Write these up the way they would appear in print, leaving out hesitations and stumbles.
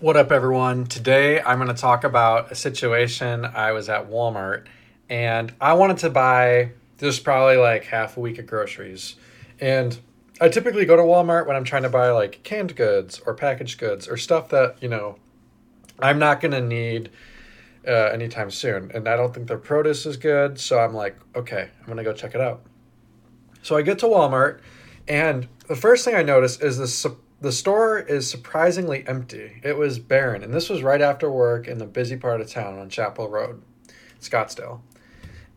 What up, everyone? Today, I'm going to talk about a situation. I was at Walmart and I wanted to buy just probably like half a week of groceries. And I typically go to Walmart when I'm trying to buy like canned goods or packaged goods or stuff that, you know, I'm not going to need anytime soon. And I don't think their produce is good. So I'm like, okay, I'm going to go check it out. So I get to Walmart and the first thing I notice is the store is surprisingly empty. It was barren, and this was right after work in the busy part of town on Chapel Road, Scottsdale.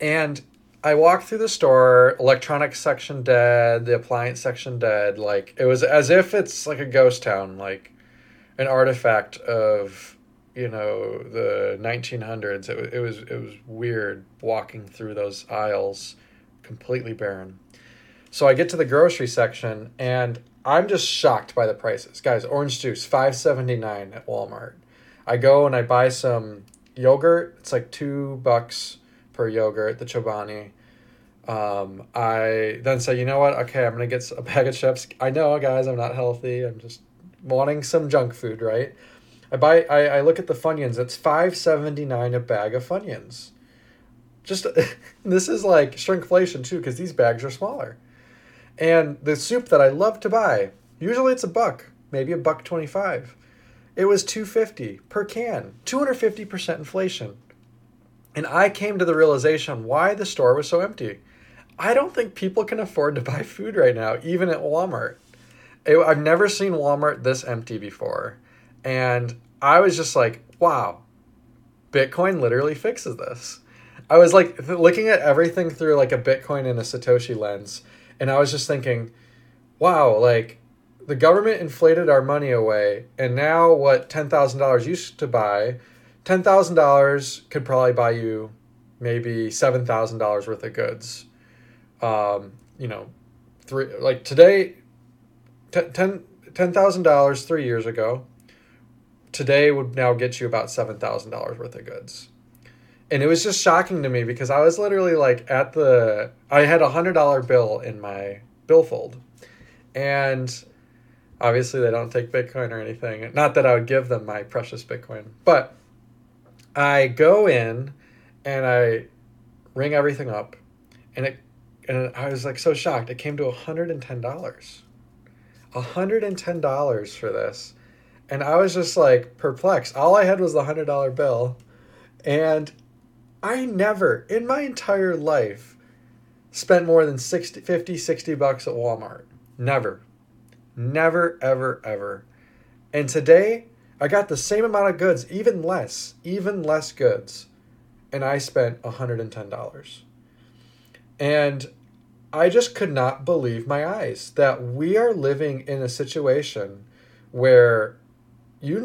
And I walked through the store, electronics section dead, the appliance section dead. Like, it was as if it's like a ghost town, like an artifact of, you know, the 1900s. It was weird walking through those aisles, completely barren. So I get to the grocery section, and I'm just shocked by the prices. Guys, orange juice, $5.79 at Walmart. I go and I buy some yogurt. It's like $2 per yogurt, the Chobani. I then say, you know what? Okay, I'm going to get a bag of chips. I know, guys, I'm not healthy. I'm just wanting some junk food, right? I look at the Funyuns. It's $5.79 a bag of Funyuns. Just this is like shrinkflation, too, because these bags are smaller. And the soup that I love to buy, usually it's $1, maybe $1.25. It was $2.50 per can, 250% inflation. And I came to the realization why the store was so empty. I don't think people can afford to buy food right now, even at Walmart. I've never seen Walmart this empty before. And I was just like, wow, Bitcoin literally fixes this. I was like looking at everything through like a Bitcoin and a Satoshi lens. And I was just thinking, wow, like the government inflated our money away. And now what $10,000 used to buy, $10,000 could probably buy you maybe $7,000 worth of goods. You know, $10,000 3 years ago, today would now get you about $7,000 worth of goods. And it was just shocking to me because I was literally like I had a $100 bill in my billfold. And obviously they don't take Bitcoin or anything. Not that I would give them my precious Bitcoin. But I go in and I ring everything up. And I was like so shocked. It came to $110. $110 for this. And I was just like perplexed. All I had was the $100 bill. And I never, in my entire life, spent more than $60 at Walmart. Never. Never, ever, ever. And today, I got the same amount of goods, even less goods, and I spent $110. And I just could not believe my eyes that we are living in a situation where you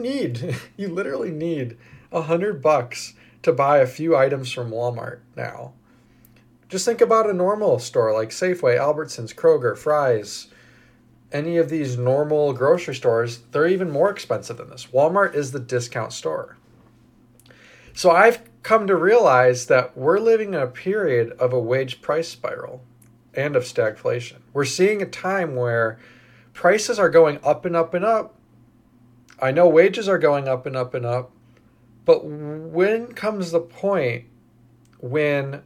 literally need $100 to buy a few items from Walmart now. Just think about a normal store like Safeway, Albertsons, Kroger, Fry's, any of these normal grocery stores. They're even more expensive than this. Walmart is the discount store. So I've come to realize that we're living in a period of a wage price spiral and of stagflation. We're seeing a time where prices are going up and up and up. I know wages are going up and up and up. But when comes the point when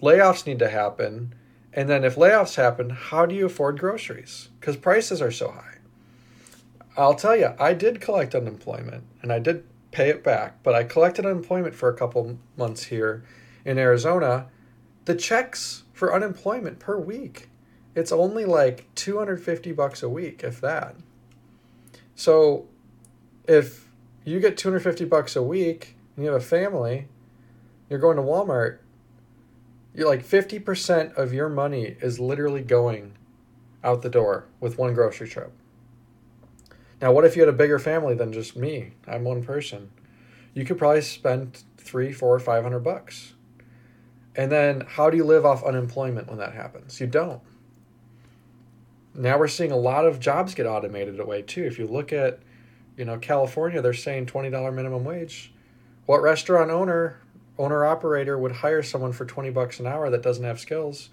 layoffs need to happen? And then if layoffs happen, how do you afford groceries? Because prices are so high. I'll tell you, I did collect unemployment and I did pay it back, but I collected unemployment for a couple months here in Arizona. The checks for unemployment per week, it's only like $250 a week, if that. So if you get $250 a week and you have a family, you're going to Walmart, you're like 50% of your money is literally going out the door with one grocery trip. Now, what if you had a bigger family than just me? I'm one person. You could probably spend $300, $400, $500. And then how do you live off unemployment when that happens? You don't. Now we're seeing a lot of jobs get automated away too. If you look at California, they're saying $20 minimum wage. What restaurant owner-operator would hire someone for $20 an hour that doesn't have skills?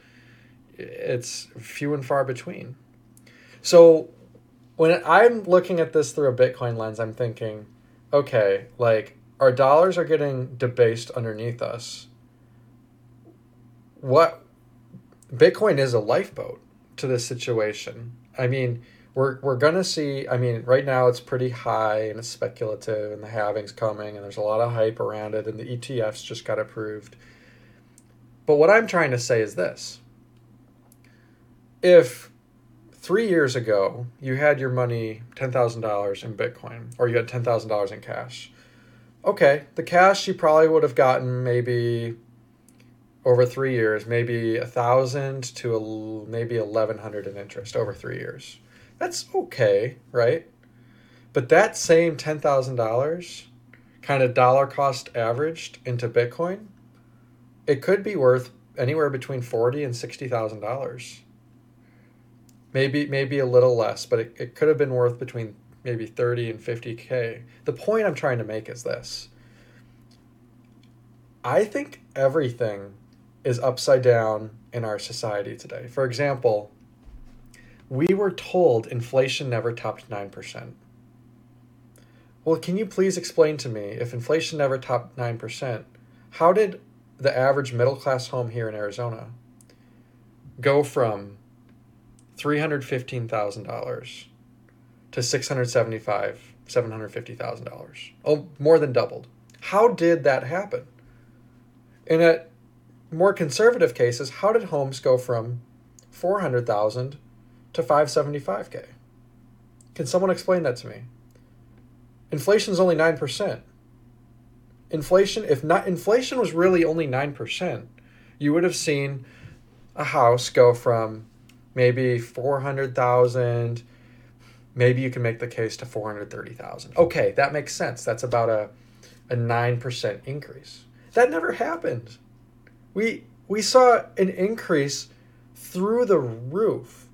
It's few and far between. So when I'm looking at this through a Bitcoin lens, I'm thinking, okay, like, our dollars are getting debased underneath us. What? Bitcoin is a lifeboat to this situation. I mean, we're going to see, I mean, right now it's pretty high and it's speculative and the halving's coming and there's a lot of hype around it and the ETFs just got approved. But what I'm trying to say is this. If 3 years ago you had your money, $10,000 in Bitcoin, or you had $10,000 in cash, okay, the cash you probably would have gotten maybe over 3 years, maybe $1,000 to maybe $1,100 in interest over 3 years. That's okay, right? But that same $10,000 kind of dollar cost averaged into Bitcoin, it could be worth anywhere between $40,000 and $60,000. Maybe a little less, but it could have been worth between maybe 30 and 50K. The point I'm trying to make is this. I think everything is upside down in our society today. For example, we were told inflation never topped 9%. Well, can you please explain to me, if inflation never topped 9%, how did the average middle-class home here in Arizona go from $315,000 to $675,000, $750,000? Oh, more than doubled. How did that happen? And at more conservative cases, how did homes go from $400,000 to $575,000. Can someone explain that to me? Inflation's only 9%. Inflation was really only 9%, you would have seen a house go from maybe $400,000, maybe you can make the case to $430,000. Okay, that makes sense. That's about a 9% increase. That never happened. We saw an increase through the roof.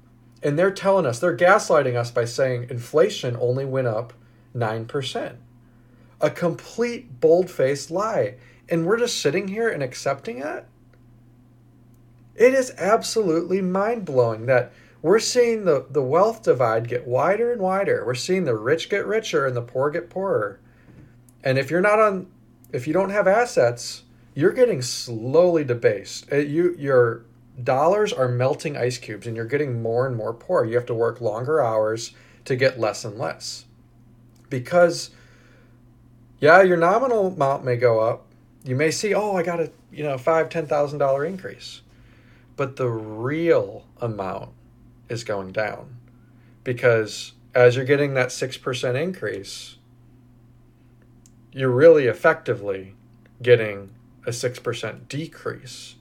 And they're telling us, they're gaslighting us by saying inflation only went up 9%. A complete bold-faced lie. And we're just sitting here and accepting it? It is absolutely mind-blowing that we're seeing the wealth divide get wider and wider. We're seeing the rich get richer and the poor get poorer. And if you don't have assets, you're getting slowly debased. Your dollars are melting ice cubes, and you're getting more and more poor. You have to work longer hours to get less and less. Because, yeah, your nominal amount may go up. You may see, oh, I got a $5,000, $10,000 increase. But the real amount is going down. Because as you're getting that 6% increase, you're really effectively getting a 6% decrease.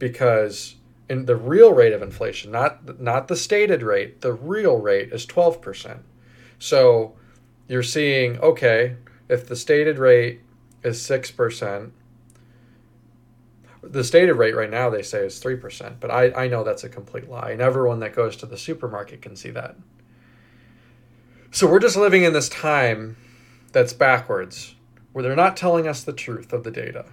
Because in the real rate of inflation, not the stated rate, the real rate is 12%. So you're seeing, okay, if the stated rate is 6%, the stated rate right now they say is 3%, but I know that's a complete lie, and everyone that goes to the supermarket can see that. So we're just living in this time that's backwards, where they're not telling us the truth of the data.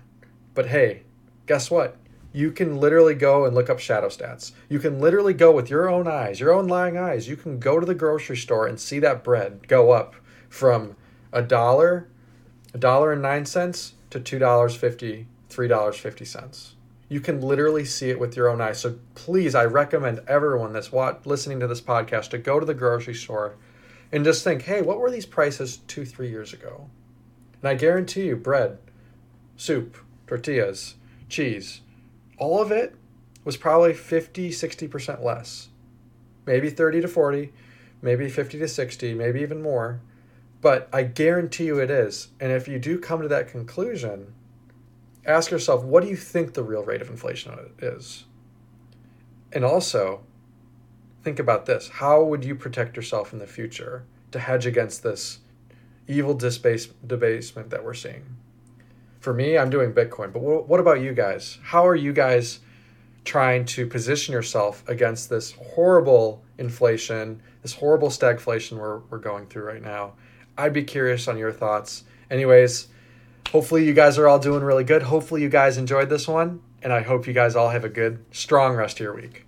But hey, guess what? You can literally go and look up shadow stats. You can literally go with your own eyes, your own lying eyes. You can go to the grocery store and see that bread go up from $1.09 to $2.50, $3.50. You can literally see it with your own eyes. So please, I recommend everyone that's listening to this podcast to go to the grocery store and just think, hey, what were these prices 2-3 years ago? And I guarantee you bread, soup, tortillas, cheese, all of it was probably 50, 60% less, maybe 30 to 40, maybe 50 to 60, maybe even more. But I guarantee you it is. And if you do come to that conclusion, ask yourself, what do you think the real rate of inflation is? And also, think about this. How would you protect yourself in the future to hedge against this evil debasement that we're seeing? For me, I'm doing Bitcoin, but what about you guys? How are you guys trying to position yourself against this horrible inflation, this horrible stagflation we're going through right now? I'd be curious on your thoughts. Anyways, hopefully you guys are all doing really good. Hopefully you guys enjoyed this one, and I hope you guys all have a good, strong rest of your week.